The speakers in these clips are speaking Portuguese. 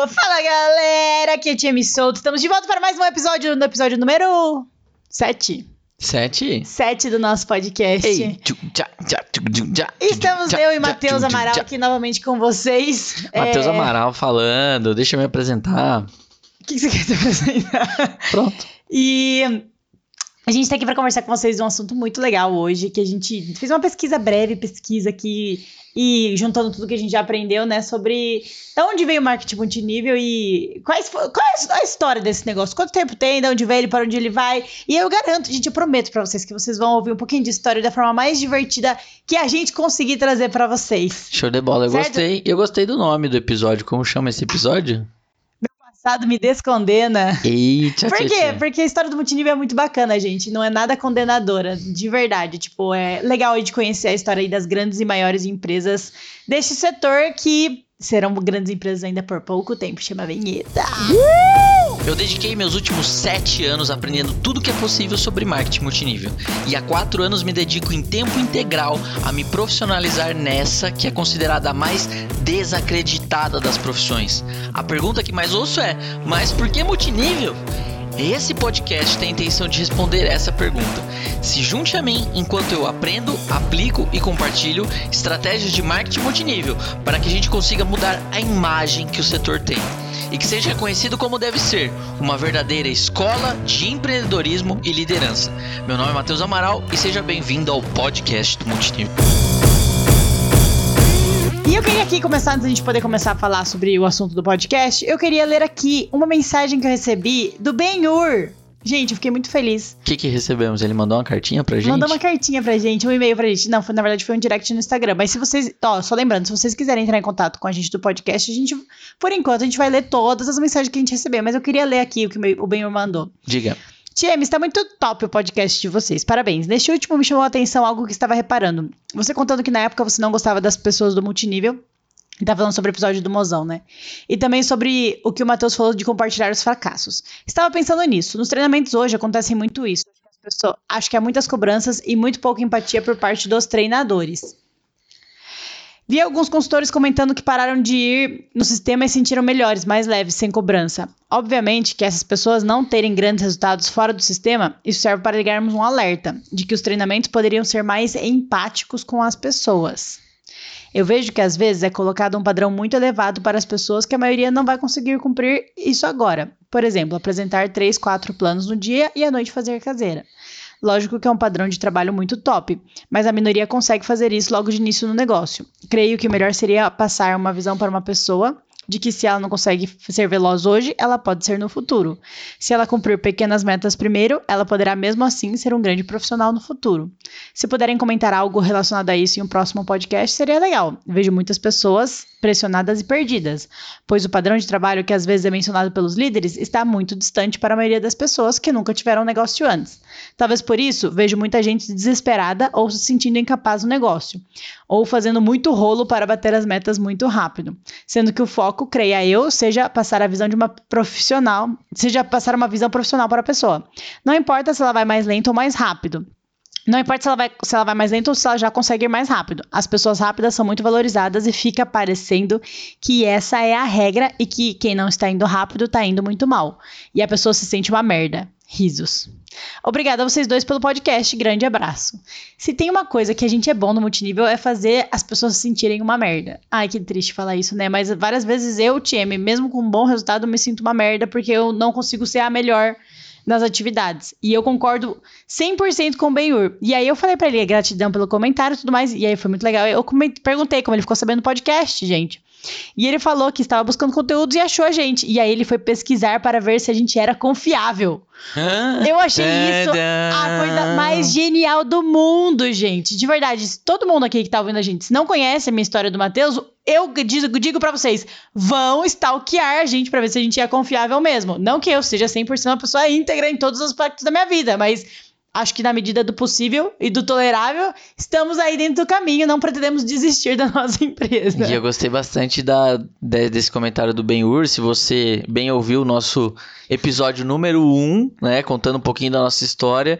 Fala galera, aqui é Time Solto. Estamos de volta para mais um episódio, no episódio número 7. 7? 7 do nosso podcast. Ei, estamos eu e Matheus Amaral aqui novamente com vocês. Matheus Amaral falando, deixa eu me apresentar. O que você quer se apresentar? Pronto. E a gente tá aqui para conversar com vocês de um assunto muito legal hoje, que a gente fez uma breve pesquisa aqui, e juntando tudo que a gente já aprendeu, né, sobre de onde veio o marketing multinível e qual é a história desse negócio, quanto tempo tem, de onde veio ele, para onde ele vai. E eu garanto, gente, eu prometo pra vocês que vocês vão ouvir um pouquinho de história da forma mais divertida que a gente conseguir trazer pra vocês. Show de bola, certo? Eu gostei do nome do episódio, como chama esse episódio? Me descondena. Eita, por quê? Porque a história do multinível é muito bacana, gente. Não é nada condenadora, de verdade. Tipo, é legal aí de conhecer a história aí das grandes e maiores empresas deste setor, que serão grandes empresas ainda por pouco tempo. Chama a vinheta. Eu dediquei meus últimos 7 anos aprendendo tudo que é possível sobre marketing multinível. E há 4 anos me dedico em tempo integral a me profissionalizar nessa que é considerada a mais desacreditada das profissões. A pergunta que mais ouço é: mas por que multinível? Esse podcast tem a intenção de responder essa pergunta. Se junte a mim enquanto eu aprendo, aplico e compartilho estratégias de marketing multinível para que a gente consiga mudar a imagem que o setor tem e que seja reconhecido como deve ser, uma verdadeira escola de empreendedorismo e liderança. Meu nome é Matheus Amaral e seja bem-vindo ao podcast do Multinível. E eu queria aqui começar, antes da gente poder começar a falar sobre o assunto do podcast, eu queria ler aqui uma mensagem que eu recebi do Ben-Hur. Gente, eu fiquei muito feliz. O que recebemos? Ele mandou uma cartinha pra gente? Mandou uma cartinha pra gente, um e-mail pra gente. Não, foi, na verdade foi um direct no Instagram. Mas se vocês... Ó, só lembrando, se vocês quiserem entrar em contato com a gente do podcast, a gente, por enquanto, a gente vai ler todas as mensagens que a gente receber. Mas eu queria ler aqui o que o Ben-Hur mandou. Diga. Tiemes, está muito top o podcast de vocês, parabéns. Neste último me chamou a atenção algo que estava reparando. Você contando que na época você não gostava das pessoas do multinível. Tá falando sobre o episódio do Mozão, né? E também sobre o que o Matheus falou de compartilhar os fracassos. Estava pensando nisso. Nos treinamentos hoje acontece muito isso. Acho que há muitas cobranças e muito pouca empatia por parte dos treinadores. Vi alguns consultores comentando que pararam de ir no sistema e sentiram melhores, mais leves, sem cobrança. Obviamente que essas pessoas não terem grandes resultados fora do sistema, isso serve para ligarmos um alerta de que os treinamentos poderiam ser mais empáticos com as pessoas. Eu vejo que às vezes é colocado um padrão muito elevado para as pessoas que a maioria não vai conseguir cumprir isso agora. Por exemplo, apresentar 3-4 planos no dia e à noite fazer caseira. Lógico que é um padrão de trabalho muito top, mas a minoria consegue fazer isso logo de início no negócio. Creio que o melhor seria passar uma visão para uma pessoa de que se ela não consegue ser veloz hoje, ela pode ser no futuro. Se ela cumprir pequenas metas primeiro, ela poderá mesmo assim ser um grande profissional no futuro. Se puderem comentar algo relacionado a isso em um próximo podcast, seria legal. Vejo muitas pessoas pressionadas e perdidas, pois o padrão de trabalho que às vezes é mencionado pelos líderes está muito distante para a maioria das pessoas que nunca tiveram um negócio antes. Talvez por isso, vejo muita gente desesperada ou se sentindo incapaz no negócio, ou fazendo muito rolo para bater as metas muito rápido, sendo que o foco, creia eu, seja passar a visão de uma profissional, seja passar uma visão profissional para a pessoa. Não importa se ela vai mais lento ou mais rápido. Não importa se ela vai mais lento ou se ela já consegue ir mais rápido. As pessoas rápidas são muito valorizadas e fica parecendo que essa é a regra e que quem não está indo rápido está indo muito mal. E a pessoa se sente uma merda. Risos. Obrigada a vocês dois pelo podcast. Grande abraço. Se tem uma coisa que a gente é bom no multinível é fazer as pessoas se sentirem uma merda. Ai, que triste falar isso, né? Mas várias vezes eu, Time, mesmo com um bom resultado, me sinto uma merda porque eu não consigo ser a melhor nas atividades. E eu concordo 100% com o Ben-Hur. E aí eu falei pra ele, gratidão pelo comentário e tudo mais. E aí foi muito legal. Eu perguntei como ele ficou sabendo do podcast, gente. E ele falou que estava buscando conteúdos e achou a gente. E aí ele foi pesquisar para ver se a gente era confiável. Eu achei isso a coisa mais genial do mundo, gente. De verdade, todo mundo aqui que tá ouvindo a gente, se não conhece a minha história do Matheus, eu digo pra vocês, vão stalkear a gente pra ver se a gente é confiável mesmo. Não que eu seja 100% uma pessoa íntegra em todos os aspectos da minha vida, mas acho que na medida do possível e do tolerável, estamos aí dentro do caminho, não pretendemos desistir da nossa empresa. E eu gostei bastante desse comentário do Ben-Hur. Se você bem ouviu o nosso episódio número 1, né, contando um pouquinho da nossa história,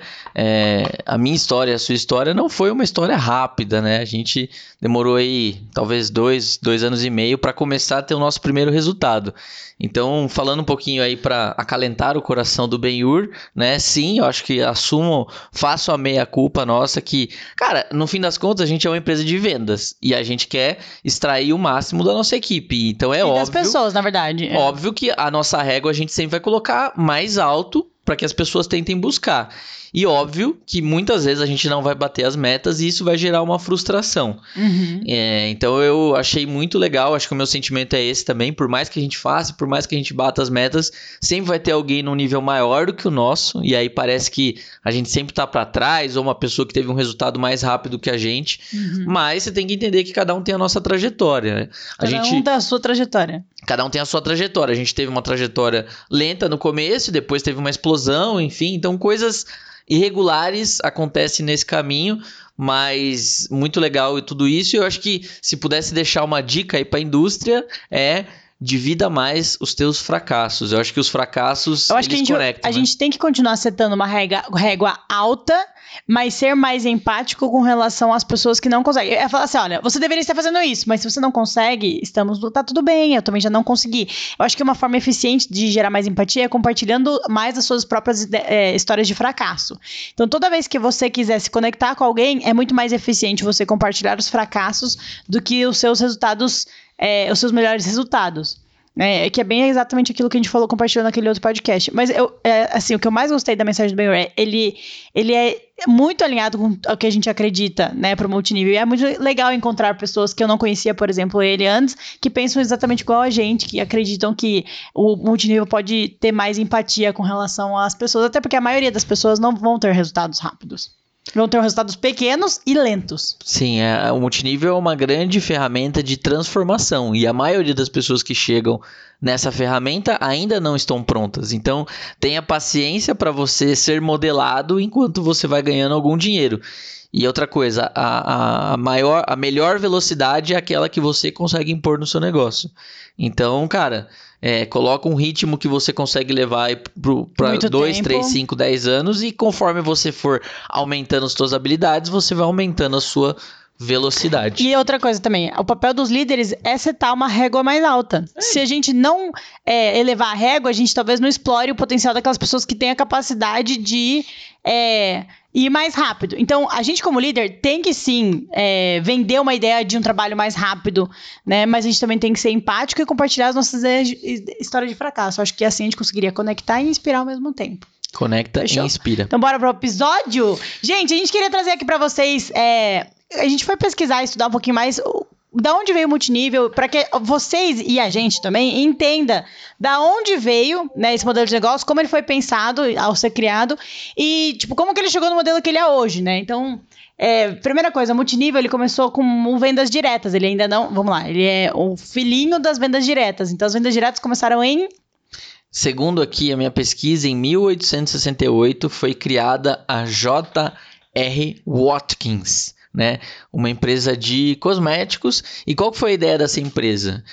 a minha história, a sua história, não foi uma história rápida, né? A gente demorou aí talvez dois anos e meio para começar a ter o nosso primeiro resultado. Então, falando um pouquinho aí para acalentar o coração do Ben-Hur, né? Sim, eu acho que assumo, faço a meia-culpa nossa que, cara, no fim das contas, a gente é uma empresa de vendas e a gente quer extrair o máximo da nossa equipe. Então, é óbvio... E das pessoas, na verdade. É. Óbvio que a nossa régua a gente sempre vai colocar mais alto para que as pessoas tentem buscar. E óbvio que muitas vezes a gente não vai bater as metas e isso vai gerar uma frustração. Uhum. Então eu achei muito legal, acho que o meu sentimento é esse também, por mais que a gente faça, por mais que a gente bata as metas, sempre vai ter alguém num nível maior do que o nosso, e aí parece que a gente sempre tá para trás, ou uma pessoa que teve um resultado mais rápido que a gente, uhum. Mas você tem que entender que cada um tem a nossa trajetória, né? Cada um tem a sua trajetória, a gente teve uma trajetória lenta no começo, depois teve uma explosão, enfim, então coisas... irregulares acontecem nesse caminho, mas muito legal e tudo isso. E eu acho que se pudesse deixar uma dica aí para a indústria é... divida mais os teus fracassos. Eu acho que os fracassos, eu acho eles que conectam. A gente tem que continuar setando uma régua alta, mas ser mais empático com relação às pessoas que não conseguem. É falar assim, olha, você deveria estar fazendo isso, mas se você não consegue, tá tudo bem, eu também já não consegui. Eu acho que uma forma eficiente de gerar mais empatia é compartilhando mais as suas próprias histórias de fracasso. Então, toda vez que você quiser se conectar com alguém, é muito mais eficiente você compartilhar os fracassos do que os seus resultados... os seus melhores resultados, né? Que é bem exatamente aquilo que a gente falou compartilhando naquele outro podcast. Mas o que eu mais gostei da mensagem do Ben-Hur é ele é muito alinhado com o que a gente acredita, né, para o multinível. E é muito legal encontrar pessoas que eu não conhecia, por exemplo, ele antes, que pensam exatamente igual a gente, que acreditam que o multinível pode ter mais empatia com relação às pessoas, até porque a maioria das pessoas não vão ter resultados rápidos. Vão ter resultados pequenos e lentos. Sim, o multinível é uma grande ferramenta de transformação. E a maioria das pessoas que chegam nessa ferramenta ainda não estão prontas. Então, tenha paciência para você ser modelado enquanto você vai ganhando algum dinheiro. E outra coisa, a melhor velocidade é aquela que você consegue impor no seu negócio. Então, cara... coloca um ritmo que você consegue levar para 2, 3, 5, 10 anos e conforme você for aumentando as suas habilidades, você vai aumentando a sua velocidade. E outra coisa também, o papel dos líderes é setar uma régua mais alta. Se a gente não elevar a régua, a gente talvez não explore o potencial daquelas pessoas que têm a capacidade de... ir mais rápido. Então, a gente como líder tem que sim vender uma ideia de um trabalho mais rápido, né? Mas a gente também tem que ser empático e compartilhar as nossas histórias de fracasso. Acho que assim a gente conseguiria conectar e inspirar ao mesmo tempo. Conecta e inspira. Então, bora pro episódio? Gente, a gente queria trazer aqui pra vocês... a gente foi pesquisar, estudar um pouquinho mais... da onde veio o multinível, para que vocês e a gente também entenda da onde veio, né, esse modelo de negócio, como ele foi pensado ao ser criado e, tipo, como que ele chegou no modelo que ele é hoje, né? Então, primeira coisa, o multinível, ele começou com vendas diretas, ele ainda não, vamos lá, ele é o filhinho das vendas diretas. Então, as vendas diretas começaram em... Segundo aqui a minha pesquisa, em 1868 foi criada a J.R. Watkins, né, uma empresa de cosméticos. E qual que foi a ideia dessa empresa?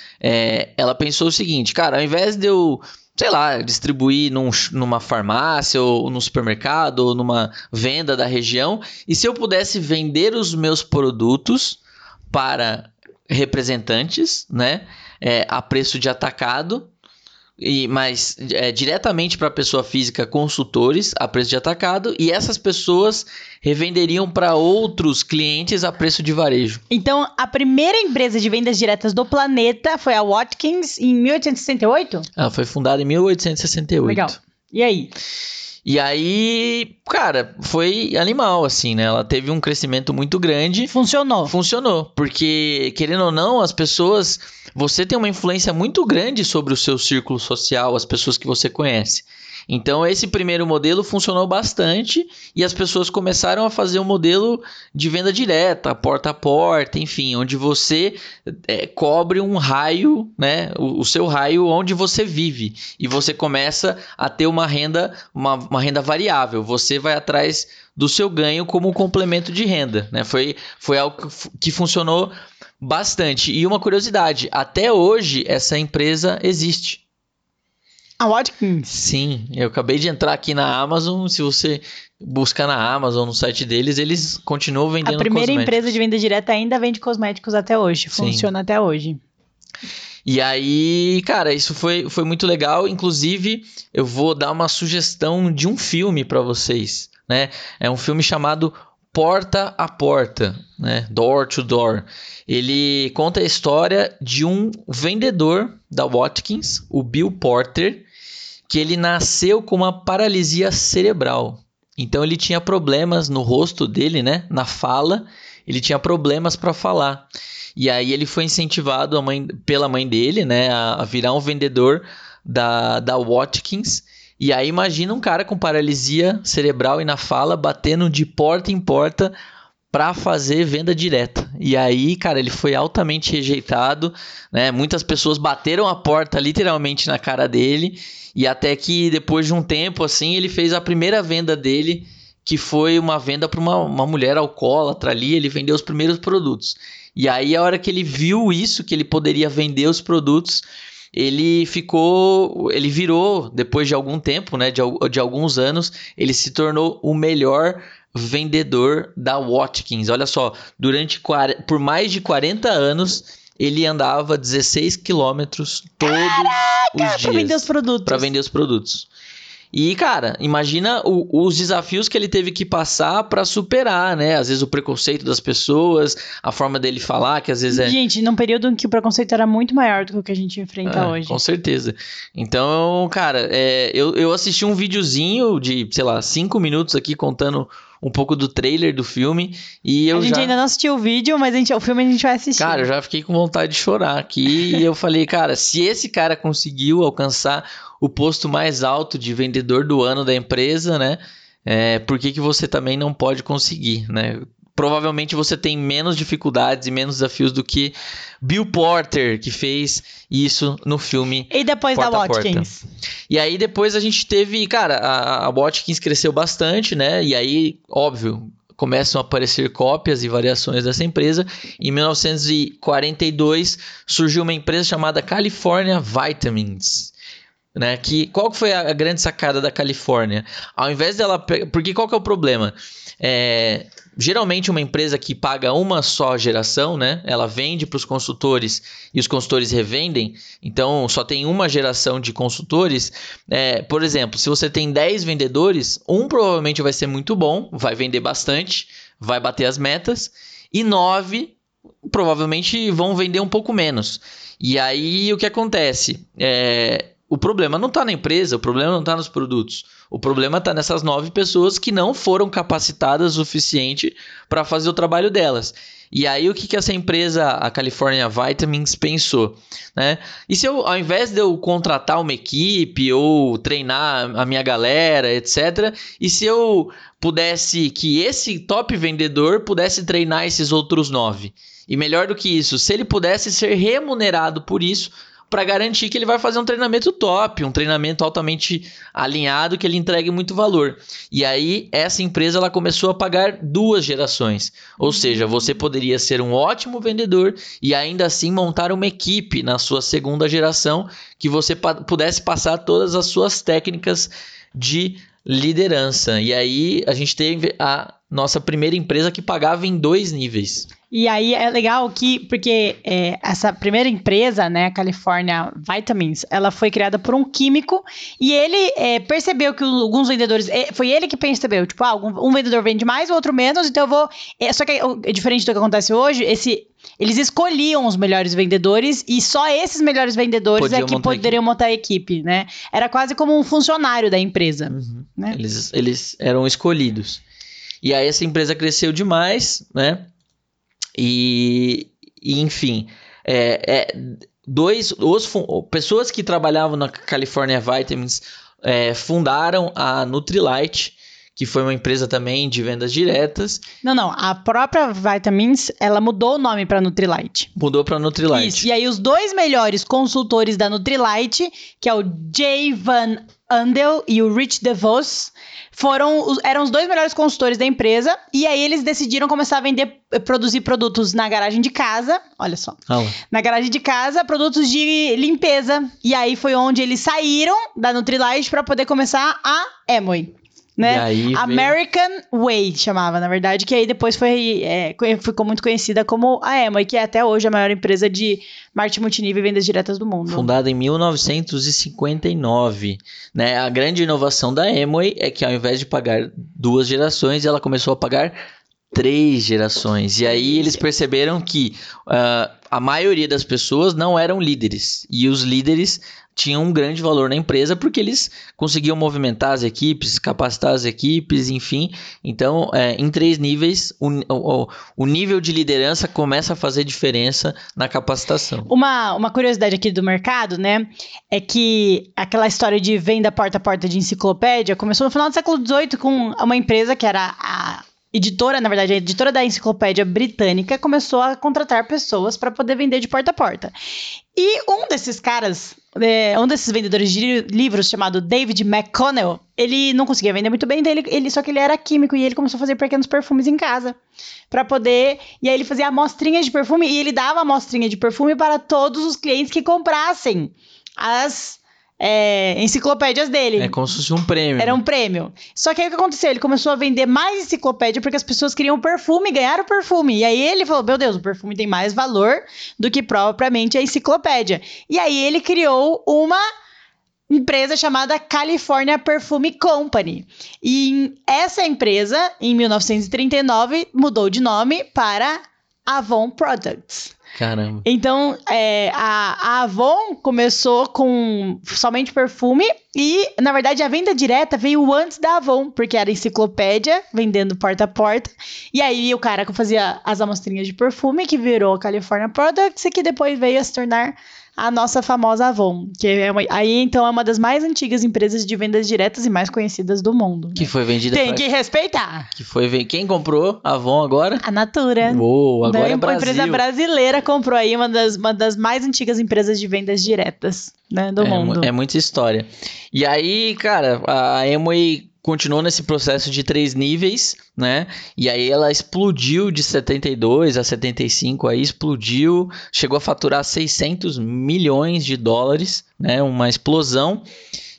Ela pensou o seguinte, cara, ao invés de eu, sei lá, distribuir numa farmácia ou num supermercado ou numa venda da região, e se eu pudesse vender os meus produtos para representantes, né, a preço de atacado, mas diretamente para a pessoa física, consultores a preço de atacado, e essas pessoas revenderiam para outros clientes a preço de varejo. Então, a primeira empresa de vendas diretas do planeta foi a Watkins em 1868? Ela foi fundada em 1868. Legal. E aí? E aí, cara, foi animal, assim, né? Ela teve um crescimento muito grande. Funcionou. Porque, querendo ou não, as pessoas... Você tem uma influência muito grande sobre o seu círculo social, as pessoas que você conhece. Então, esse primeiro modelo funcionou bastante e as pessoas começaram a fazer um modelo de venda direta, porta a porta, enfim, onde você cobre um raio, né, o seu raio onde você vive e você começa a ter uma renda variável. Você vai atrás do seu ganho como complemento de renda, né? Foi algo que funcionou bastante. E uma curiosidade, até hoje essa empresa existe. A Watkins? Sim, eu acabei de entrar aqui na Amazon, se você buscar na Amazon, no site deles, eles continuam vendendo cosméticos. A primeira empresa de venda direta ainda vende cosméticos até hoje, funciona até hoje. E aí, cara, isso foi muito legal, inclusive eu vou dar uma sugestão de um filme para vocês, né? É um filme chamado Porta a Porta, né? Door to Door. Ele conta a história de um vendedor da Watkins, o Bill Porter, que ele nasceu com uma paralisia cerebral. Então ele tinha problemas no rosto dele, né? Na fala, ele tinha problemas para falar. E aí ele foi incentivado pela mãe dele, né? A virar um vendedor da Watkins. E aí imagina um cara com paralisia cerebral e na fala, batendo de porta em porta para fazer venda direta. E aí, cara, ele foi altamente rejeitado, né? Muitas pessoas bateram a porta literalmente na cara dele. E até que depois de um tempo, assim, ele fez a primeira venda dele, que foi uma venda para uma mulher alcoólatra ali. Ele vendeu os primeiros produtos. E aí a hora que ele viu isso, que ele poderia vender os produtos, ele virou, depois de algum tempo, né, de alguns anos, ele se tornou o melhor vendedor da Watkins. Olha só, por mais de 40 anos, ele andava 16 quilômetros todos os dias. Para vender os produtos. E, cara, imagina os desafios que ele teve que passar para superar, né? Às vezes o preconceito das pessoas, a forma dele falar, que às vezes é... Gente, num período em que o preconceito era muito maior do que a gente enfrenta hoje. Com certeza. Então, cara, eu assisti um videozinho de, sei lá, 5 minutos aqui contando um pouco do trailer do filme e eu já... A gente ainda não assistiu o vídeo, mas o filme a gente vai assistir. Cara, eu já fiquei com vontade de chorar aqui e eu falei, cara, se esse cara conseguiu alcançar o posto mais alto de vendedor do ano da empresa, né? Por que você também não pode conseguir, né? Provavelmente você tem menos dificuldades e menos desafios do que Bill Porter, que fez isso no filme Porta a Porta. E depois da Watkins. E aí depois a gente teve, cara, a Watkins cresceu bastante, né? E aí, óbvio, começam a aparecer cópias e variações dessa empresa. Em 1942 surgiu uma empresa chamada California Vitamins. Né, qual que foi a grande sacada da Califórnia? Ao invés dela... Porque qual que é o problema? Geralmente uma empresa que paga uma só geração, né, ela vende para os consultores e os consultores revendem. Então só tem uma geração de consultores. Por exemplo, se você tem 10 vendedores, um provavelmente vai ser muito bom, vai vender bastante, vai bater as metas. E 9 provavelmente vão vender um pouco menos. E aí o que acontece? O problema não está na empresa, o problema não está nos produtos. O problema está nessas 9 pessoas que não foram capacitadas o suficiente para fazer o trabalho delas. E aí o que essa empresa, a California Vitamins, pensou? Né? E se ao invés de eu contratar uma equipe ou treinar a minha galera, etc., e se eu pudesse que esse top vendedor pudesse treinar esses outros 9? E melhor do que isso, se ele pudesse ser remunerado por isso, para garantir que ele vai fazer um treinamento top, um treinamento altamente alinhado, que ele entregue muito valor. E aí, essa empresa ela começou a pagar 2 gerações. Ou seja, você poderia ser um ótimo vendedor e ainda assim montar uma equipe na sua segunda geração que você pudesse passar todas as suas técnicas de liderança. E aí, a gente teve a nossa primeira empresa que pagava em 2 níveis. E aí é legal porque essa primeira empresa, né, a California Vitamins, ela foi criada por um químico e ele percebeu que alguns vendedores, foi ele que percebeu, tipo, um vendedor vende mais, o outro menos, então eu vou... Só que diferente do que acontece hoje, eles escolhiam os melhores vendedores e só esses melhores vendedores poderiam montar a equipe, né? Era quase como um funcionário da empresa. Uhum. Né? Eles eram escolhidos. E aí essa empresa cresceu demais, né? E enfim, pessoas que trabalhavam na California Vitamins fundaram a Nutrilite, que foi uma empresa também de vendas diretas. Não, a própria Vitamins, ela mudou o nome para Nutrilite. Mudou para Nutrilite. Isso, e aí os dois melhores consultores da Nutrilite, que é o Jay Van Andel e o Rich DeVos, eram os dois melhores consultores da empresa, e aí eles decidiram começar a produzir produtos na garagem de casa, olha só, na garagem de casa, produtos de limpeza, e aí foi onde eles saíram da Nutrilite para poder começar a Amway, né? Aí, American Way chamava, na verdade, que aí depois ficou muito conhecida como a Amway, que é até hoje a maior empresa de marketing multinível e vendas diretas do mundo. Fundada em 1959, né? A grande inovação da Amway é que ao invés de pagar 2 gerações, ela começou a pagar 3 gerações. E aí eles perceberam que a maioria das pessoas não eram líderes, e os líderes tinham um grande valor na empresa porque eles conseguiam movimentar as equipes, capacitar as equipes, enfim. Então, em 3 níveis, o nível de liderança começa a fazer diferença na capacitação. Uma curiosidade aqui do mercado, né, é que aquela história de venda porta a porta de enciclopédia começou no final do século XVIII com uma empresa que era a editora da Enciclopédia Britânica começou a contratar pessoas para poder vender de porta a porta. E um desses caras, um desses vendedores de livros chamado David McConnell, ele não conseguia vender muito bem, só que ele era químico e ele começou a fazer pequenos perfumes em casa para poder... E aí ele fazia amostrinhas de perfume e ele dava amostrinha de perfume para todos os clientes que comprassem as... enciclopédias dele. É como se fosse um prêmio. Era um prêmio. Só que aí o que aconteceu? Ele começou a vender mais enciclopédia porque as pessoas queriam perfume, ganharam perfume. E aí ele falou, meu Deus, o perfume tem mais valor do que propriamente a enciclopédia. E aí ele criou uma empresa chamada California Perfume Company. E essa empresa, em 1939, mudou de nome para Avon Products. Caramba. Então, a Avon começou com somente perfume e, na verdade, a venda direta veio antes da Avon, porque era enciclopédia, vendendo porta a porta. E aí, o cara que fazia as amostrinhas de perfume, que virou a California Products e que depois veio a se tornar a nossa famosa Avon, que é uma das mais antigas empresas de vendas diretas e mais conhecidas do mundo. Né? Que foi vendida... Tem que respeitar. Quem comprou a Avon agora? A Natura. Uou, agora é Brasil. Uma empresa brasileira comprou aí uma das mais antigas empresas de vendas diretas, né, do mundo. É muita história. E aí, cara, a Amway continuou nesse processo de 3 níveis, né? E aí ela explodiu de 72 a 75, aí explodiu, chegou a faturar $600 milhões, né? Uma explosão.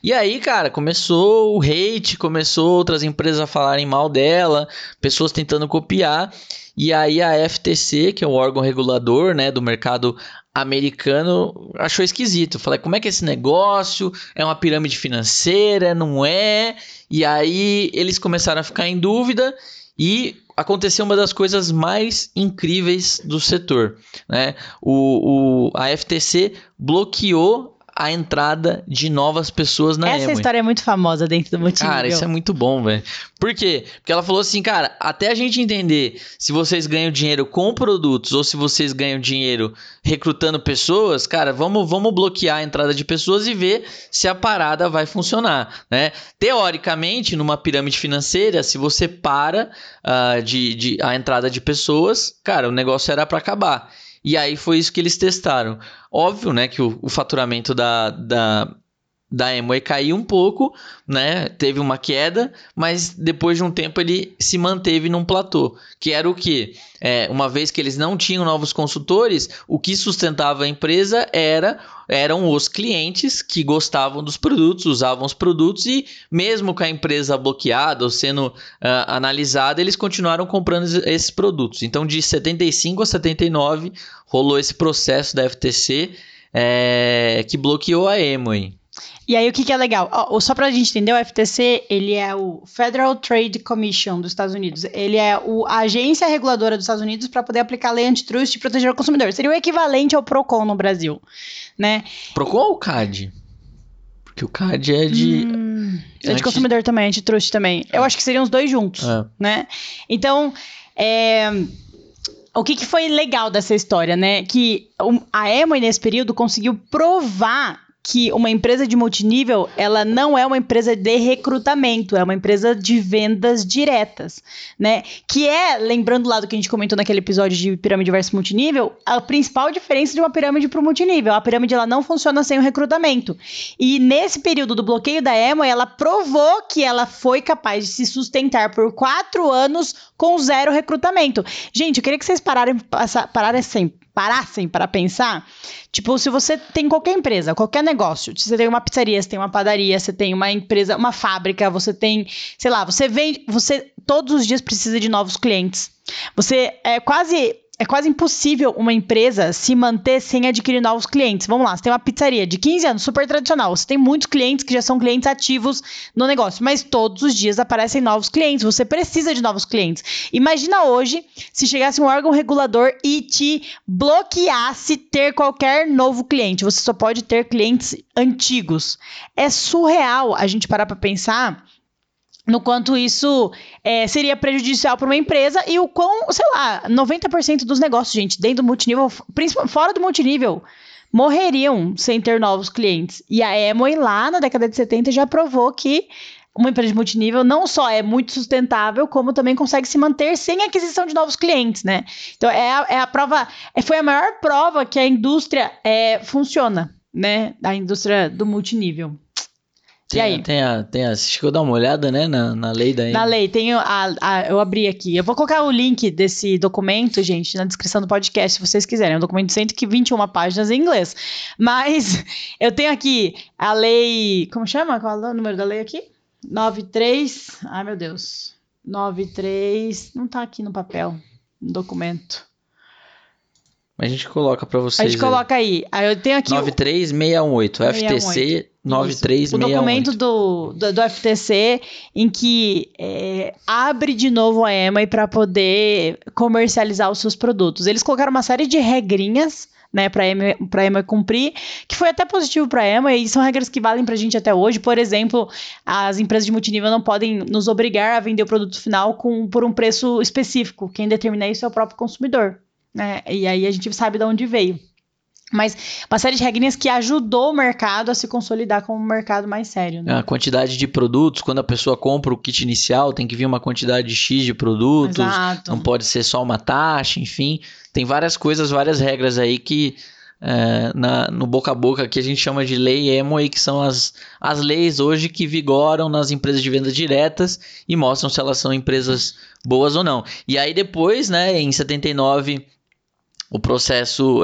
E aí, cara, começou o hate, começou outras empresas a falarem mal dela, pessoas tentando copiar. E aí a FTC, que é o órgão regulador, né, do mercado americano, achou esquisito. Falei, como é que é esse negócio? É uma pirâmide financeira? Não é? E aí eles começaram a ficar em dúvida e aconteceu uma das coisas mais incríveis do setor, né? A FTC bloqueou a entrada de novas pessoas na Amway. Essa história é muito famosa dentro do multinível. Cara, isso é muito bom, velho. Por quê? Porque ela falou assim, cara, até a gente entender se vocês ganham dinheiro com produtos ou se vocês ganham dinheiro recrutando pessoas, cara, vamos bloquear a entrada de pessoas e ver se a parada vai funcionar, né? Teoricamente, numa pirâmide financeira, se você para a entrada de pessoas, cara, o negócio era para acabar. E aí foi isso que eles testaram. Óbvio, né, que o faturamento da Amway caiu um pouco, né, teve uma queda, mas depois de um tempo ele se manteve num platô, que era o quê? Uma vez que eles não tinham novos consultores, o que sustentava a empresa eram os clientes que gostavam dos produtos, usavam os produtos e mesmo com a empresa bloqueada ou sendo analisada, eles continuaram comprando esses produtos. Então, de 75 a 79, rolou esse processo da FTC que bloqueou a Amway. E aí, o que é legal? Só pra gente entender, o FTC, ele é o Federal Trade Commission dos Estados Unidos. Ele é a agência reguladora dos Estados Unidos para poder aplicar a lei antitrust e proteger o consumidor. Seria o equivalente ao PROCON no Brasil, né? PROCON ou CAD? Porque o CAD é de... é de consumidor também, antitrust também. Eu acho que seriam os dois juntos, né? Então, o que foi legal dessa história, né? Que a Amway, nesse período, conseguiu provar que uma empresa de multinível, ela não é uma empresa de recrutamento, é uma empresa de vendas diretas, né? Que é, lembrando lá do que a gente comentou naquele episódio de pirâmide versus multinível, a principal diferença de uma pirâmide para o multinível. A pirâmide, ela não funciona sem o recrutamento. E nesse período do bloqueio da Amway, ela provou que ela foi capaz de se sustentar por 4 anos com zero recrutamento. Gente, eu queria que vocês parassem para pensar, tipo, se você tem qualquer empresa, qualquer negócio, se você tem uma pizzaria, você tem uma padaria, você tem uma empresa, uma fábrica, você tem, sei lá, você vende, você todos os dias precisa de novos clientes. Você é quase impossível uma empresa se manter sem adquirir novos clientes. Vamos lá, você tem uma pizzaria de 15 anos, super tradicional, você tem muitos clientes que já são clientes ativos no negócio, mas todos os dias aparecem novos clientes, você precisa de novos clientes. Imagina hoje se chegasse um órgão regulador e te bloqueasse ter qualquer novo cliente, você só pode ter clientes antigos. É surreal a gente parar para pensar no quanto isso seria prejudicial para uma empresa e o quão, sei lá, 90% dos negócios, gente, dentro do multinível, principalmente fora do multinível, morreriam sem ter novos clientes. E a Amway lá na década de 70 já provou que uma empresa de multinível não só é muito sustentável, como também consegue se manter sem aquisição de novos clientes, né? Então, é a prova, foi a maior prova que a indústria funciona, né? A indústria do multinível. Você chegou a dar uma olhada, né, na lei da Amway? Na lei, eu abri aqui. Eu vou colocar o link desse documento, gente, na descrição do podcast, se vocês quiserem. É um documento de 121 páginas em inglês. Mas eu tenho aqui a lei... Como chama? Qual é o número da lei aqui? 93... Ai, meu Deus. 93... Não tá aqui no papel, no documento. A gente coloca pra vocês. A gente coloca aí. Aí eu tenho aqui 93618, FTC 93618. O documento do FTC em que abre de novo a Amway para poder comercializar os seus produtos. Eles colocaram uma série de regrinhas, né, para a Amway cumprir, que foi até positivo para a Amway, e são regras que valem para a gente até hoje. Por exemplo, as empresas de multinível não podem nos obrigar a vender o produto final por um preço específico. Quem determina isso é o próprio consumidor. Né? E aí a gente sabe de onde veio. Mas uma série de regrinhas que ajudou o mercado a se consolidar como um mercado mais sério, né? A quantidade de produtos, quando a pessoa compra o kit inicial, tem que vir uma quantidade de X de produtos. Exato. Não pode ser só uma taxa, enfim. Tem várias coisas, várias regras aí que no boca a boca que a gente chama de lei Amway, que são as leis hoje que vigoram nas empresas de vendas diretas e mostram se elas são empresas boas ou não. E aí depois, né, em 79... O processo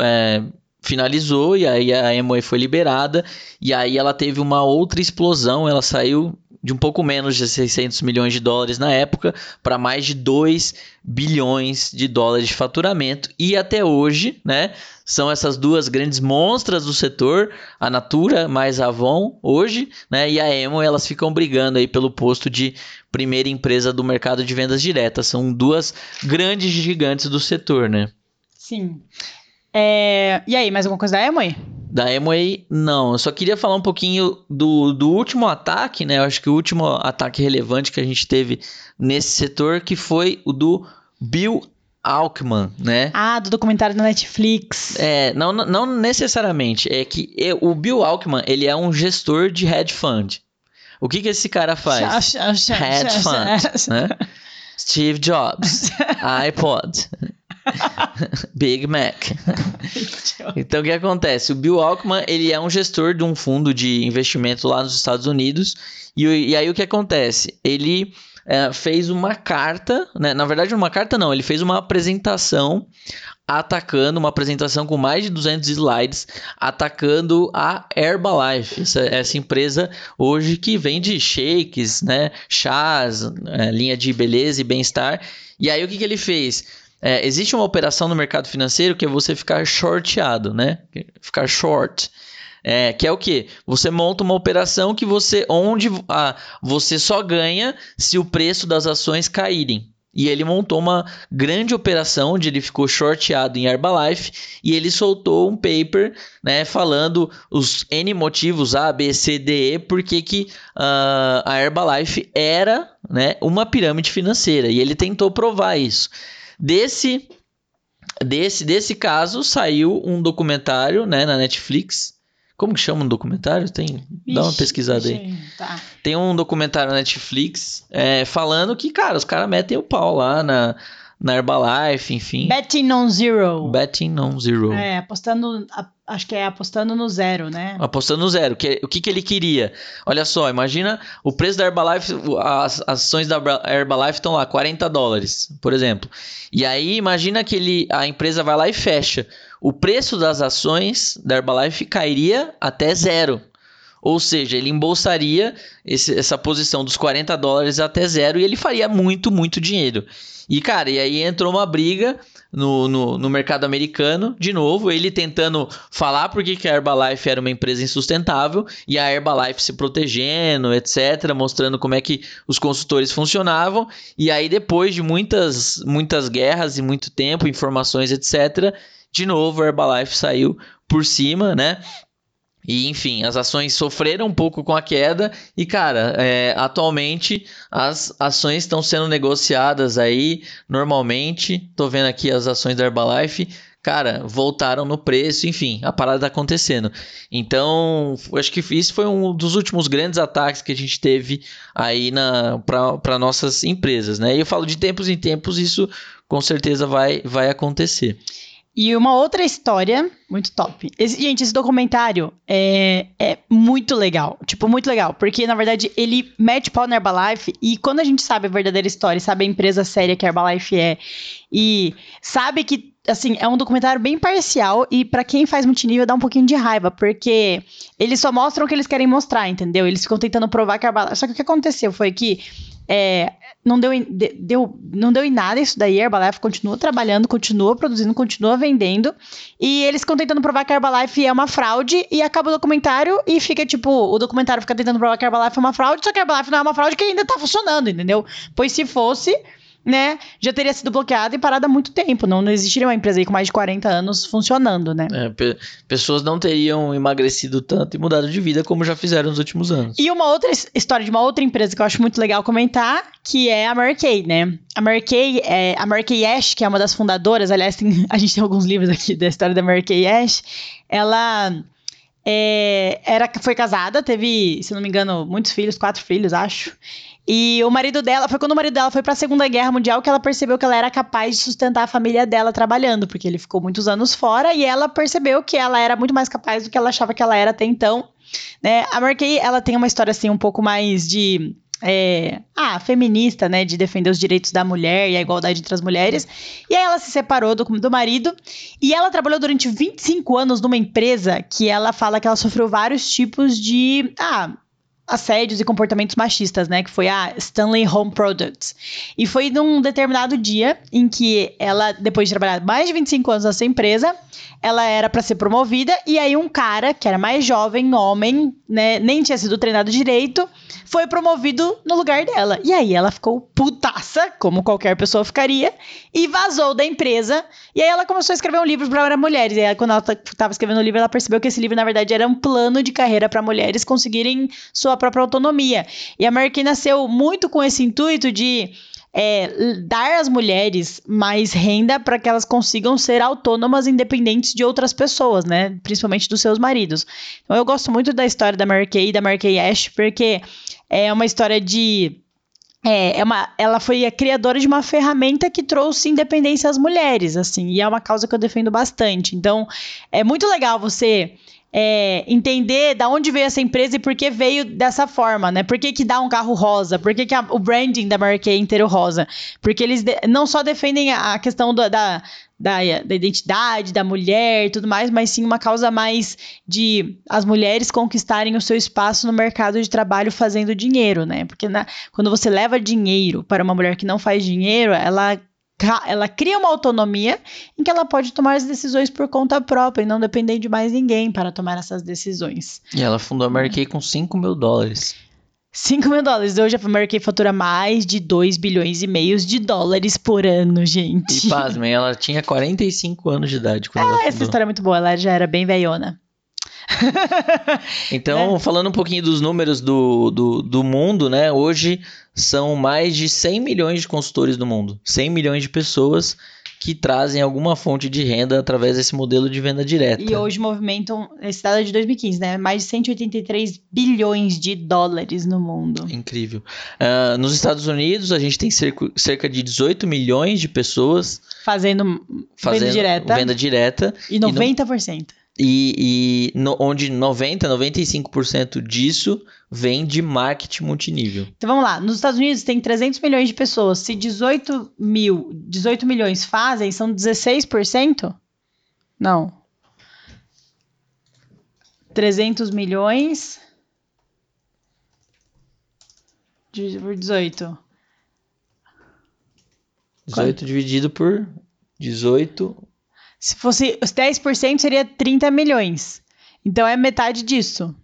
finalizou e aí a Amway foi liberada e aí ela teve uma outra explosão. Ela saiu de um pouco menos de 600 milhões de dólares na época para mais de 2 bilhões de dólares de faturamento. E até hoje, né, são essas duas grandes monstras do setor, a Natura mais a Avon hoje, né, e a Amway, elas ficam brigando aí pelo posto de primeira empresa do mercado de vendas diretas. São duas grandes gigantes do setor, né? Sim. E aí, mais alguma coisa da Amway? Da Amway, não. Eu só queria falar um pouquinho do último ataque, né? Eu acho que o último ataque relevante que a gente teve nesse setor, que foi o do Bill Ackman, né? Ah, do documentário da Netflix. Não necessariamente. É que o Bill Ackman, ele é um gestor de hedge fund. O que esse cara faz? Hedge fund, né? Steve Jobs, iPod... Big Mac. Então o que acontece? O Bill Ackman, ele é um gestor de um fundo de investimento lá nos Estados Unidos. E aí o que acontece? Ele fez uma carta, né? Na verdade uma carta não, ele fez uma apresentação atacando, uma apresentação com mais de 200 slides, atacando a Herbalife, essa empresa hoje que vende shakes, né? Chás, linha de beleza e bem-estar. E aí o que ele fez? Existe uma operação no mercado financeiro que é você ficar shorteado, né? Ficar short. Que é o quê? Você monta uma operação que você só ganha se o preço das ações caírem. E ele montou uma grande operação onde ele ficou shorteado em Herbalife e ele soltou um paper, né, falando os N motivos A, B, C, D, E, porque que a Herbalife era, né, uma pirâmide financeira. E ele tentou provar isso. Desse caso saiu um documentário, né, na Netflix Como que chama um documentário? Dá uma pesquisada aí. Tá. Tem um documentário na Netflix falando que, cara, os caras metem o pau lá na Herbalife, enfim. Betting on Zero. Betting on Zero. É, apostando... Acho que é apostando no zero, né? Apostando no zero. O que ele queria? Olha só, imagina o preço da Herbalife, as ações da Herbalife estão lá, $40, por exemplo. E aí imagina que a empresa vai lá e fecha. O preço das ações da Herbalife cairia até zero. Ou seja, ele embolsaria essa posição dos $40 até zero e ele faria muito, muito dinheiro. E, cara, e aí entrou uma briga no mercado americano, de novo, ele tentando falar porque a Herbalife era uma empresa insustentável e a Herbalife se protegendo, etc., mostrando como é que os consultores funcionavam. E aí, depois de muitas, muitas guerras e muito tempo, informações, etc., de novo a Herbalife saiu por cima, né? E, enfim, as ações sofreram um pouco com a queda e, cara, atualmente as ações estão sendo negociadas aí normalmente. Tô vendo aqui as ações da Herbalife, cara, voltaram no preço, enfim, a parada tá acontecendo. Então, acho que isso foi um dos últimos grandes ataques que a gente teve aí para nossas empresas, né? E eu falo de tempos em tempos, isso com certeza vai acontecer. E uma outra história, muito top. Gente, esse documentário é muito legal. Tipo, muito legal. Porque, na verdade, ele mete pau na Herbalife. E quando a gente sabe a verdadeira história, sabe a empresa séria que a Herbalife é. E sabe que, assim, é um documentário bem parcial. E pra quem faz multinível, dá um pouquinho de raiva. Porque eles só mostram o que eles querem mostrar, entendeu? Eles ficam tentando provar que a Herbalife... Só que o que aconteceu foi que... Não deu em nada isso daí, a Herbalife continua trabalhando, continua produzindo, continua vendendo, e eles ficam tentando provar que a Herbalife é uma fraude, e acaba o documentário e fica tipo, o documentário fica tentando provar que a Herbalife é uma fraude, só que a Herbalife não é uma fraude que ainda tá funcionando, entendeu? Pois se fosse, né, já teria sido bloqueada e parada há muito tempo, não existiria uma empresa aí com mais de 40 anos funcionando, né? Pessoas não teriam emagrecido tanto e mudado de vida como já fizeram nos últimos anos. E uma outra história de uma outra empresa que eu acho muito legal comentar, que é a Mary Kay, né? A Mary Kay Ash, que é uma das fundadoras, aliás, a gente tem alguns livros aqui da história da Mary Kay Ash, ela... foi casada, teve, se não me engano, muitos filhos, 4 filhos, acho. E o marido dela, foi quando o marido dela foi pra Segunda Guerra Mundial que ela percebeu que ela era capaz de sustentar a família dela trabalhando, porque ele ficou muitos anos fora e ela percebeu que ela era muito mais capaz do que ela achava que ela era até então, né? A Mary Kay, ela tem uma história assim um pouco mais de... feminista, né, de defender os direitos da mulher e a igualdade entre as mulheres. E aí ela se separou do marido e ela trabalhou durante 25 anos numa empresa que ela fala que ela sofreu vários tipos de assédios e comportamentos machistas, né, que foi a Stanley Home Products. E foi num determinado dia em que ela, depois de trabalhar mais de 25 anos nessa empresa, ela era pra ser promovida e aí um cara, que era mais jovem, homem, né, nem tinha sido treinado direito, foi promovido no lugar dela. E aí ela ficou putaça, como qualquer pessoa ficaria, e vazou da empresa. E aí ela começou a escrever um livro para mulheres. E aí, quando ela estava escrevendo o livro, ela percebeu que esse livro, na verdade, era um plano de carreira para mulheres conseguirem sua própria autonomia. E a Mary Kay nasceu muito com esse intuito de... dar às mulheres mais renda para que elas consigam ser autônomas, independentes de outras pessoas, né? Principalmente dos seus maridos. Então, eu gosto muito da história da Mary Kay e da Mary Kay Ash, porque é uma história de... ela foi a criadora de uma ferramenta que trouxe independência às mulheres, assim, e é uma causa que eu defendo bastante. Então, é muito legal você... entender da onde veio essa empresa e por que veio dessa forma, né? Por que que dá um carro rosa? Por que que o branding da Mary Kay inteiro rosa? Porque eles não só defendem a questão da identidade, da mulher e tudo mais, mas sim uma causa mais de as mulheres conquistarem o seu espaço no mercado de trabalho fazendo dinheiro, né? Porque quando você leva dinheiro para uma mulher que não faz dinheiro, ela cria uma autonomia em que ela pode tomar as decisões por conta própria e não depender de mais ninguém para tomar essas decisões. E ela fundou a Mary Kay com $5.000. $5.000. Hoje a Mary Kay fatura mais de $2,5 bilhões por ano, gente. E pasmem, ela tinha 45 anos de idade quando ela fundou. Essa história é muito boa, ela já era bem velhona. Então, falando um pouquinho dos números do mundo, né? Hoje são mais de 100 milhões de consultores no mundo, 100 milhões de pessoas que trazem alguma fonte de renda através desse modelo de venda direta. E hoje movimentam, esse dado é de 2015, né? Mais de 183 bilhões de dólares no mundo. Incrível. Nos Estados Unidos, a gente tem cerca de 18 milhões de pessoas fazendo venda direta. Venda direta. E 90%. Onde 95% disso vem de marketing multinível. Então vamos lá, nos Estados Unidos tem 300 milhões de pessoas, se 18 milhões fazem, são 16%? Não. 300 milhões por 18. 18 dividido por 18... Se fosse 10%, seria 30 milhões. Então, é metade disso.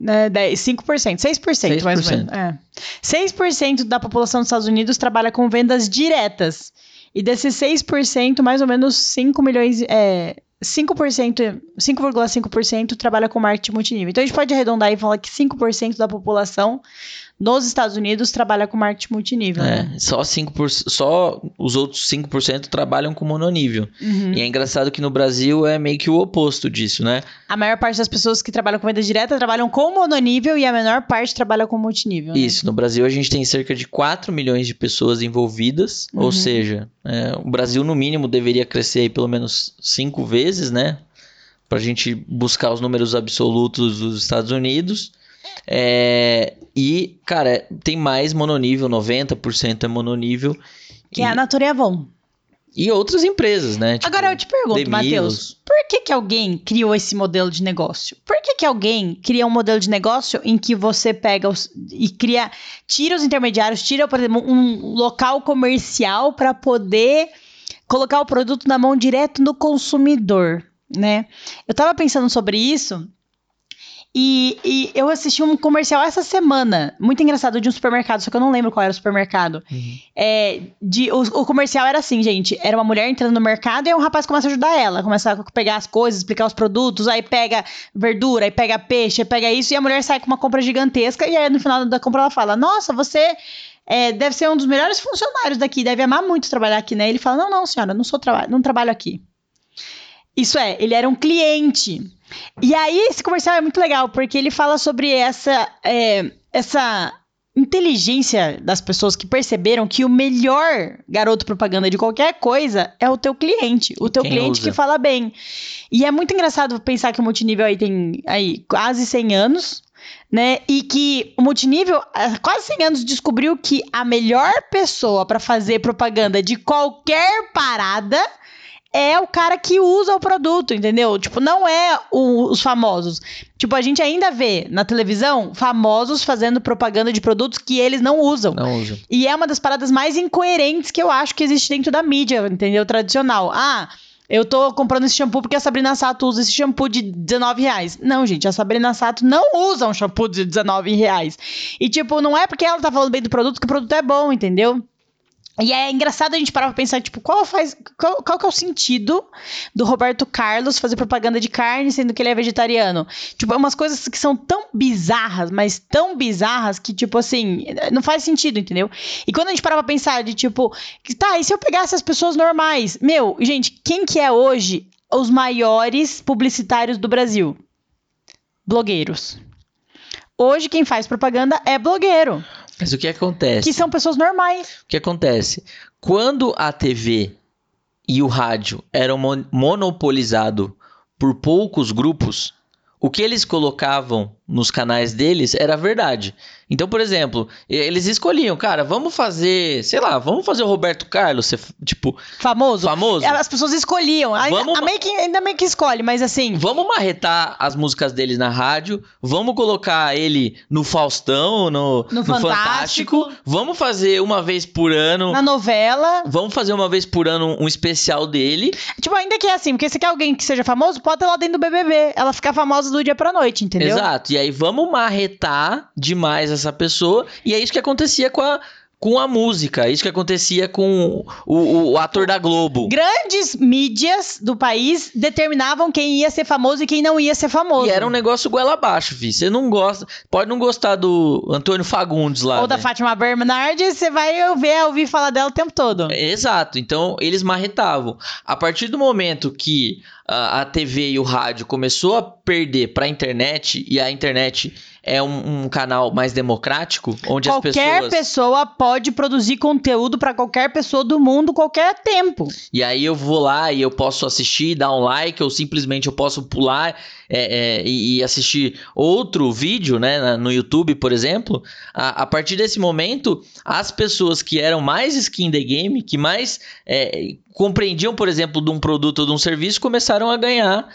Né? 6%, mais ou menos. É. 6% da população dos Estados Unidos trabalha com vendas diretas. E desses 6%, mais ou menos 5 milhões... 5,5% trabalha com marketing multinível. Então, a gente pode arredondar e falar que 5% da população nos Estados Unidos trabalha com marketing multinível. Né? Só os outros 5% trabalham com mononível. Uhum. E é engraçado que no Brasil é meio que o oposto disso, né? A maior parte das pessoas que trabalham com venda direta trabalham com mononível e a menor parte trabalha com multinível. Né? Isso, no Brasil a gente tem cerca de 4 milhões de pessoas envolvidas, uhum. Ou seja, o Brasil no mínimo deveria crescer aí pelo menos 5 vezes, né? Pra gente buscar os números absolutos dos Estados Unidos. Cara, tem mais mononível, 90% é mononível. Que é a Natura e Avon. E outras empresas, né? Tipo, agora eu te pergunto, Matheus, por que alguém criou esse modelo de negócio? Por que alguém cria um modelo de negócio em que você pega tira os intermediários, tira, por exemplo, um local comercial para poder colocar o produto na mão direto no consumidor, né? Eu tava pensando sobre isso... E eu assisti um comercial essa semana, muito engraçado, de um supermercado, só que eu não lembro qual era o supermercado. Uhum. O comercial era assim, gente, era uma mulher entrando no mercado e um rapaz começa a ajudar ela, começa a pegar as coisas, explicar os produtos, aí pega verdura, aí pega peixe, aí pega isso, e a mulher sai com uma compra gigantesca, e aí no final da compra ela fala, nossa, você... deve ser um dos melhores funcionários daqui, deve amar muito trabalhar aqui, né? Ele fala, não, senhora, não trabalho aqui. Isso ele era um cliente. E aí, esse comercial é muito legal, porque ele fala sobre essa inteligência das pessoas que perceberam que o melhor garoto propaganda de qualquer coisa é o teu cliente. O teu cliente que fala bem. E é muito engraçado pensar que o multinível tem quase 100 anos, né? E que o multinível, há quase 100 anos, descobriu que a melhor pessoa para fazer propaganda de qualquer parada... é o cara que usa o produto, entendeu? Tipo, não é os famosos. Tipo, a gente ainda vê na televisão famosos fazendo propaganda de produtos que eles não usam. Não usam. E é uma das paradas mais incoerentes que eu acho que existe dentro da mídia, entendeu? Tradicional. Eu tô comprando esse shampoo porque a Sabrina Sato usa esse shampoo de R$19. Não, gente, a Sabrina Sato não usa um shampoo de R$19. E, tipo, não é porque ela tá falando bem do produto que o produto é bom, entendeu? E é engraçado a gente parar pra pensar, tipo, qual que é o sentido do Roberto Carlos fazer propaganda de carne, sendo que ele é vegetariano? Tipo, é umas coisas que são tão bizarras, mas tão bizarras que, tipo, assim, não faz sentido, entendeu? E quando a gente parar pra pensar de, tipo, e se eu pegasse as pessoas normais? Meu, gente, quem que é hoje os maiores publicitários do Brasil? Blogueiros. Hoje quem faz propaganda é blogueiro. Mas o que acontece? Que são pessoas normais. O que acontece? Quando a TV e o rádio eram monopolizados por poucos grupos, o que eles colocavam nos canais deles era verdade. Então, por exemplo, eles escolhiam, cara, vamos fazer o Roberto Carlos, tipo... Famoso. As pessoas escolhiam. Ainda meio que escolhe, mas assim... Vamos marretar as músicas deles na rádio, vamos colocar ele no Faustão, no Fantástico, vamos fazer uma vez por ano... Na novela. Vamos fazer uma vez por ano um especial dele. Tipo, ainda que é assim, porque se quer alguém que seja famoso, pode ter lá dentro do BBB. Ela fica famosa do dia pra noite, entendeu? Exato, e aí vamos marretar demais essa pessoa, e é isso que acontecia com a com a música. Isso que acontecia com o ator da Globo. Grandes mídias do país determinavam quem ia ser famoso e quem não ia ser famoso. E era um negócio goela abaixo, filho. Você não gosta... Pode não gostar do Antônio Fagundes lá, ou da Fátima Bernardes, você vai ouvir falar dela o tempo todo. Exato. Então, eles marretavam. A partir do momento que a TV e o rádio começou a perder para a internet, e a internet é um canal mais democrático, onde qualquer pessoa pode produzir conteúdo para qualquer pessoa do mundo, qualquer tempo. E aí eu vou lá e eu posso assistir, dar um like, ou simplesmente eu posso pular e assistir outro vídeo, né, no YouTube, por exemplo. A partir desse momento, as pessoas que eram mais skin in the game, que mais compreendiam, por exemplo, de um produto ou de um serviço, começaram a ganhar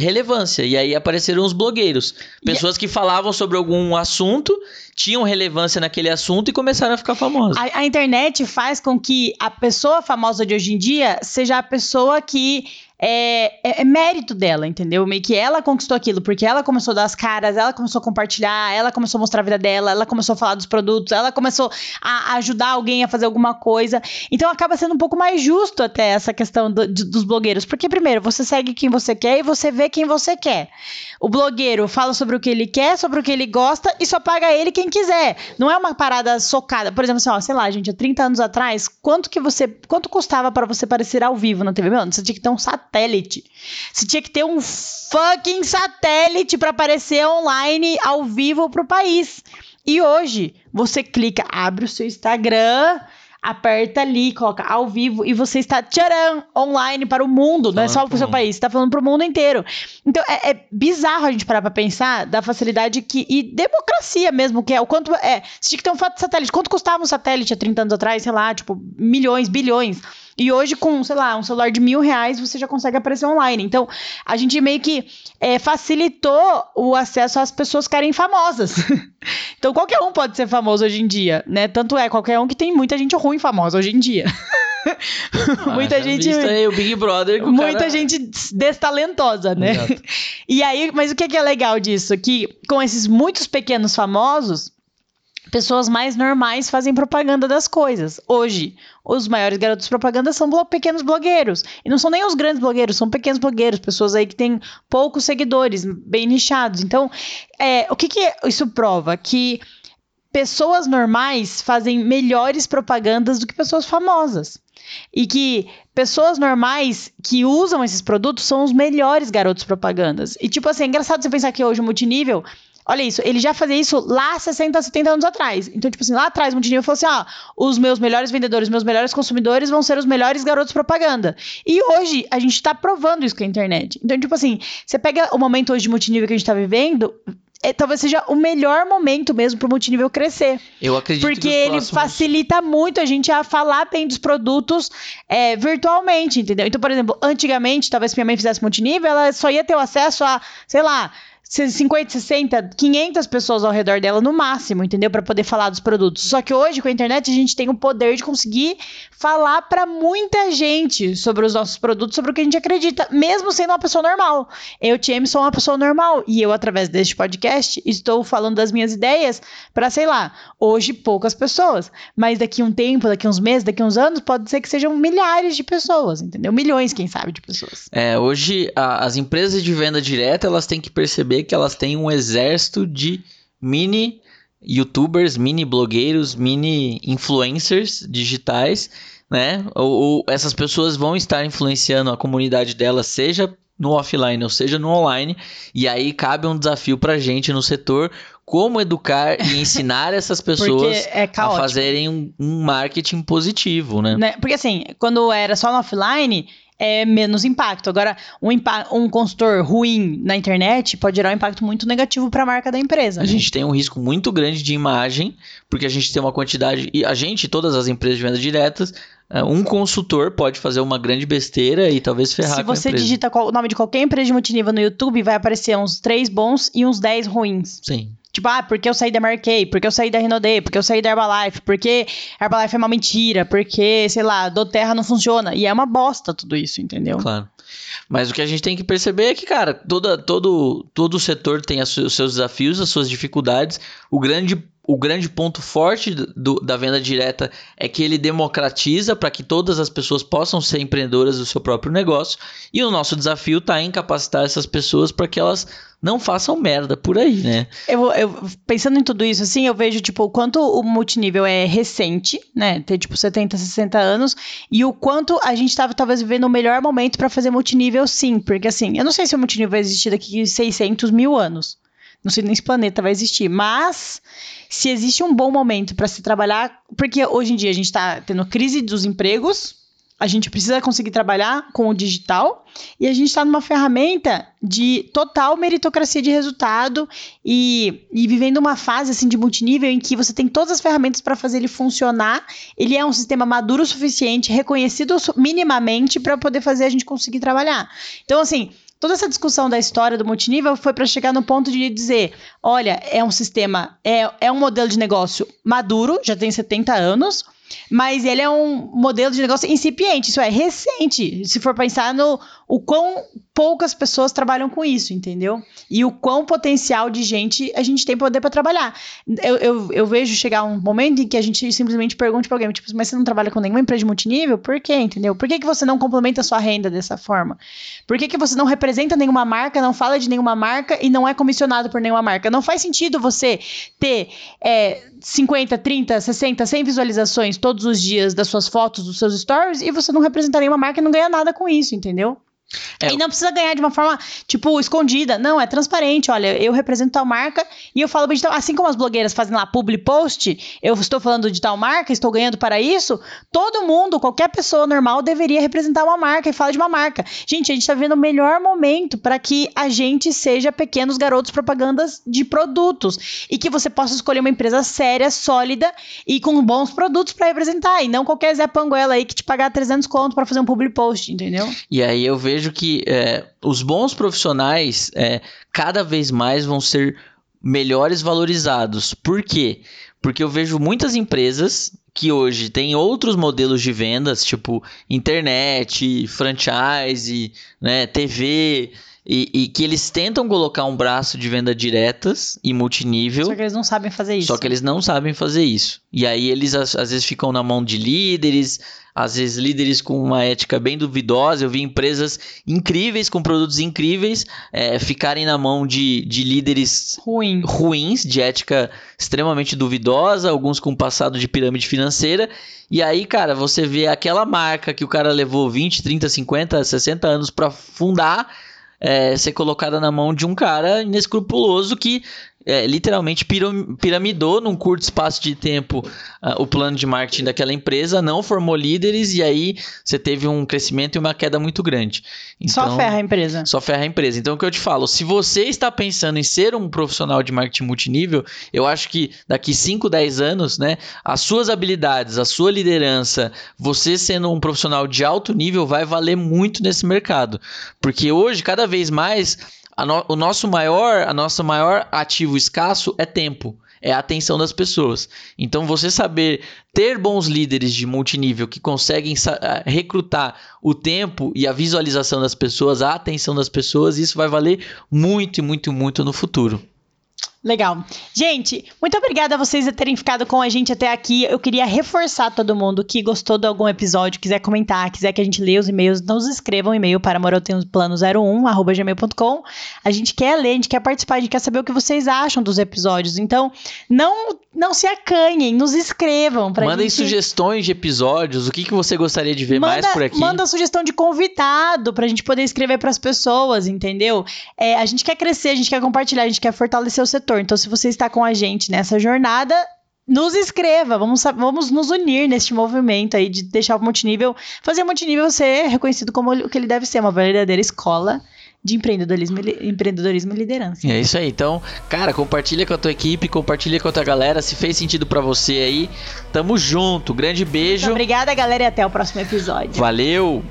relevância. E aí apareceram os blogueiros. Pessoas que falavam sobre algum assunto, tinham relevância naquele assunto e começaram a ficar famosas. A internet faz com que a pessoa famosa de hoje em dia seja a pessoa que... É mérito dela, entendeu? Meio que ela conquistou aquilo, porque ela começou a dar as caras, ela começou a compartilhar, ela começou a mostrar a vida dela, ela começou a falar dos produtos, ela começou a ajudar alguém a fazer alguma coisa. Então acaba sendo um pouco mais justo até essa questão dos blogueiros, porque primeiro, você segue quem você quer e você vê quem você quer. O blogueiro fala sobre o que ele quer, sobre o que ele gosta e só paga ele quem quiser. Não é uma parada socada. Por exemplo, assim, ó, sei lá, gente, há 30 anos atrás, quanto custava pra você aparecer ao vivo na TV? Meu, você tinha que ter um satélite. Você tinha que ter um fucking satélite para aparecer online, ao vivo, pro país. E hoje, você clica, abre o seu Instagram, aperta ali, coloca ao vivo e você está tcharam, online para o mundo. Não é só pro seu país, você tá falando pro mundo inteiro. Então, é bizarro a gente parar pra pensar da facilidade que... E democracia mesmo, que é o quanto... Você tinha que ter um satélite. Quanto custava um satélite há 30 anos atrás? Sei lá, tipo, milhões, bilhões... E hoje com, sei lá, um celular de R$1.000 você já consegue aparecer online. Então, a gente meio que facilitou o acesso às pessoas ficarem famosas. Então, qualquer um pode ser famoso hoje em dia, né? Tanto é, qualquer um que tem muita gente ruim famosa hoje em dia. Muita gente... Aí, o Big Brother com muita gente destalentosa, né? Exato. E aí, mas o que é legal disso? Que com esses muitos pequenos famosos, pessoas mais normais fazem propaganda das coisas. Hoje, os maiores garotos de propaganda são pequenos blogueiros. E não são nem os grandes blogueiros, são pequenos blogueiros. Pessoas aí que têm poucos seguidores, bem nichados. Então, o que isso prova? Que pessoas normais fazem melhores propagandas do que pessoas famosas. E que pessoas normais que usam esses produtos são os melhores garotos de propagandas. E tipo assim, é engraçado você pensar que hoje o multinível... Olha isso, ele já fazia isso lá 60, 70 anos atrás. Então, tipo assim, lá atrás o multinível falou assim, ó, os meus melhores vendedores, os meus melhores consumidores vão ser os melhores garotos de propaganda. E hoje, a gente tá provando isso com a internet. Então, tipo assim, você pega o momento hoje de multinível que a gente tá vivendo... talvez seja o melhor momento mesmo pro multinível crescer. Eu acredito que ele facilita muito a gente a falar bem dos produtos virtualmente, entendeu? Então, por exemplo, antigamente, talvez se minha mãe fizesse multinível, ela só ia ter o acesso a, sei lá, 50, 60, 500 pessoas ao redor dela no máximo, entendeu? Para poder falar dos produtos. Só que hoje, com a internet, a gente tem o poder de conseguir falar para muita gente sobre os nossos produtos, sobre o que a gente acredita, mesmo sendo uma pessoa normal. Eu, TM, sou uma pessoa normal e eu, através deste podcast, estou falando das minhas ideias para, sei lá, hoje poucas pessoas, mas daqui um tempo, daqui uns meses, daqui uns anos, pode ser que sejam milhares de pessoas, entendeu? Milhões, quem sabe, de pessoas. Hoje, as empresas de venda direta, elas têm que perceber que elas têm um exército de mini youtubers, mini blogueiros, mini influencers digitais, né? Ou essas pessoas vão estar influenciando a comunidade delas, seja no offline, ou seja, no online, e aí cabe um desafio pra gente no setor, como educar e ensinar essas pessoas a fazerem um marketing positivo, né? Porque assim, quando era só no offline, é menos impacto. Agora, um consultor ruim na internet pode gerar um impacto muito negativo para a marca da empresa. A gente tem um risco muito grande de imagem, porque a gente tem uma quantidade... E a gente, todas as empresas de vendas diretas, um consultor pode fazer uma grande besteira e talvez ferrar com a empresa. Se você digita o nome de qualquer empresa de multinível no YouTube, vai aparecer uns 3 bons e uns 10 ruins. Sim. Tipo, ah, porque eu saí da Mary Kay, porque eu saí da Renaudet, porque eu saí da Herbalife, porque Herbalife é uma mentira, porque, sei lá, doTerra não funciona. E é uma bosta tudo isso, entendeu? Claro. Mas o que a gente tem que perceber é que, cara, todo setor tem os seus desafios, as suas dificuldades. O grande ponto forte da venda direta é que ele democratiza para que todas as pessoas possam ser empreendedoras do seu próprio negócio. E o nosso desafio está em capacitar essas pessoas para que elas não façam merda por aí, né? Eu pensando em tudo isso, assim, eu vejo, tipo, o quanto o multinível é recente, né? Tem, tipo, 70, 60 anos. E o quanto a gente estava, talvez, vivendo o melhor momento para fazer multinível, sim. Porque, assim, eu não sei se o multinível vai existir daqui 600 mil anos. Não sei nem se o planeta vai existir, mas se existe um bom momento para se trabalhar, porque hoje em dia a gente está tendo crise dos empregos, a gente precisa conseguir trabalhar com o digital e a gente está numa ferramenta de total meritocracia de resultado e vivendo uma fase assim, de multinível em que você tem todas as ferramentas para fazer ele funcionar, ele é um sistema maduro o suficiente, reconhecido minimamente para poder fazer a gente conseguir trabalhar. Então, assim, toda essa discussão da história do multinível foi para chegar no ponto de dizer, olha, é um sistema, é um modelo de negócio maduro, já tem 70 anos, mas ele é um modelo de negócio incipiente, isso é recente, se for pensar no o quão poucas pessoas trabalham com isso, entendeu? E o quão potencial de gente a gente tem poder para trabalhar. Eu vejo chegar um momento em que a gente simplesmente pergunta para alguém, tipo, mas você não trabalha com nenhuma empresa de multinível? Por quê, entendeu? Por que que você não complementa a sua renda dessa forma? Por que que você não representa nenhuma marca, não fala de nenhuma marca e não é comissionado por nenhuma marca? Não faz sentido você ter 50, 30, 60, 100 visualizações todos os dias das suas fotos, dos seus stories e você não representar nenhuma marca e não ganhar nada com isso, entendeu? E não precisa ganhar de uma forma, tipo, escondida. Não, é transparente. Olha, eu represento tal marca e eu falo de tal... Assim como as blogueiras fazem lá publi post, eu estou falando de tal marca, estou ganhando para isso, todo mundo, qualquer pessoa normal deveria representar uma marca e falar de uma marca. Gente, a gente está vivendo o melhor momento para que a gente seja pequenos garotos propagandas de produtos e que você possa escolher uma empresa séria, sólida e com bons produtos para representar. E não qualquer Zé Panguela aí que te pagar 300 conto para fazer um publi post, entendeu? E aí eu vejo que os bons profissionais cada vez mais vão ser melhores valorizados. Por quê? Porque eu vejo muitas empresas que hoje têm outros modelos de vendas, tipo internet, franchise, né, TV, e que eles tentam colocar um braço de venda diretas e multinível. Só que eles não sabem fazer isso. E aí eles às vezes ficam na mão de líderes... Às vezes líderes com uma ética bem duvidosa, eu vi empresas incríveis, com produtos incríveis, ficarem na mão de líderes ruins, de ética extremamente duvidosa, alguns com passado de pirâmide financeira. E aí, cara, você vê aquela marca que o cara levou 20, 30, 50, 60 anos para fundar, ser colocada na mão de um cara inescrupuloso que... literalmente piramidou num curto espaço de tempo o plano de marketing daquela empresa, não formou líderes e aí você teve um crescimento e uma queda muito grande. Então, só ferra a empresa. Então o que eu te falo, se você está pensando em ser um profissional de marketing multinível, eu acho que daqui 5, 10 anos, né, as suas habilidades, a sua liderança, você sendo um profissional de alto nível vai valer muito nesse mercado. Porque hoje, cada vez mais... A nosso maior ativo escasso é tempo, é a atenção das pessoas. Então, você saber ter bons líderes de multinível que conseguem recrutar o tempo e a visualização das pessoas, a atenção das pessoas, isso vai valer muito, muito, muito no futuro. Legal. Gente, muito obrigada a vocês por terem ficado com a gente até aqui. Eu queria reforçar todo mundo que gostou de algum episódio, quiser comentar, quiser que a gente leia os e-mails, nos escrevam um e-mail para moreutenhoplano01@gmail.com. A gente quer ler, a gente quer participar, a gente quer saber o que vocês acham dos episódios. Então, não se acanhem, nos escrevam. Mandem sugestões de episódios, o que você gostaria de ver mais por aqui. Manda sugestão de convidado para a gente poder escrever para as pessoas, entendeu? A gente quer crescer, a gente quer compartilhar, a gente quer fortalecer o setor. Então, se você está com a gente nessa jornada, nos escreva, vamos nos unir neste movimento aí de deixar o multinível, fazer o multinível ser reconhecido como o que ele deve ser, uma verdadeira escola de empreendedorismo e liderança. É isso aí, então, cara, compartilha com a tua equipe, compartilha com a tua galera, se fez sentido pra você aí, tamo junto, grande beijo. Muito obrigada, galera, e até o próximo episódio. Valeu!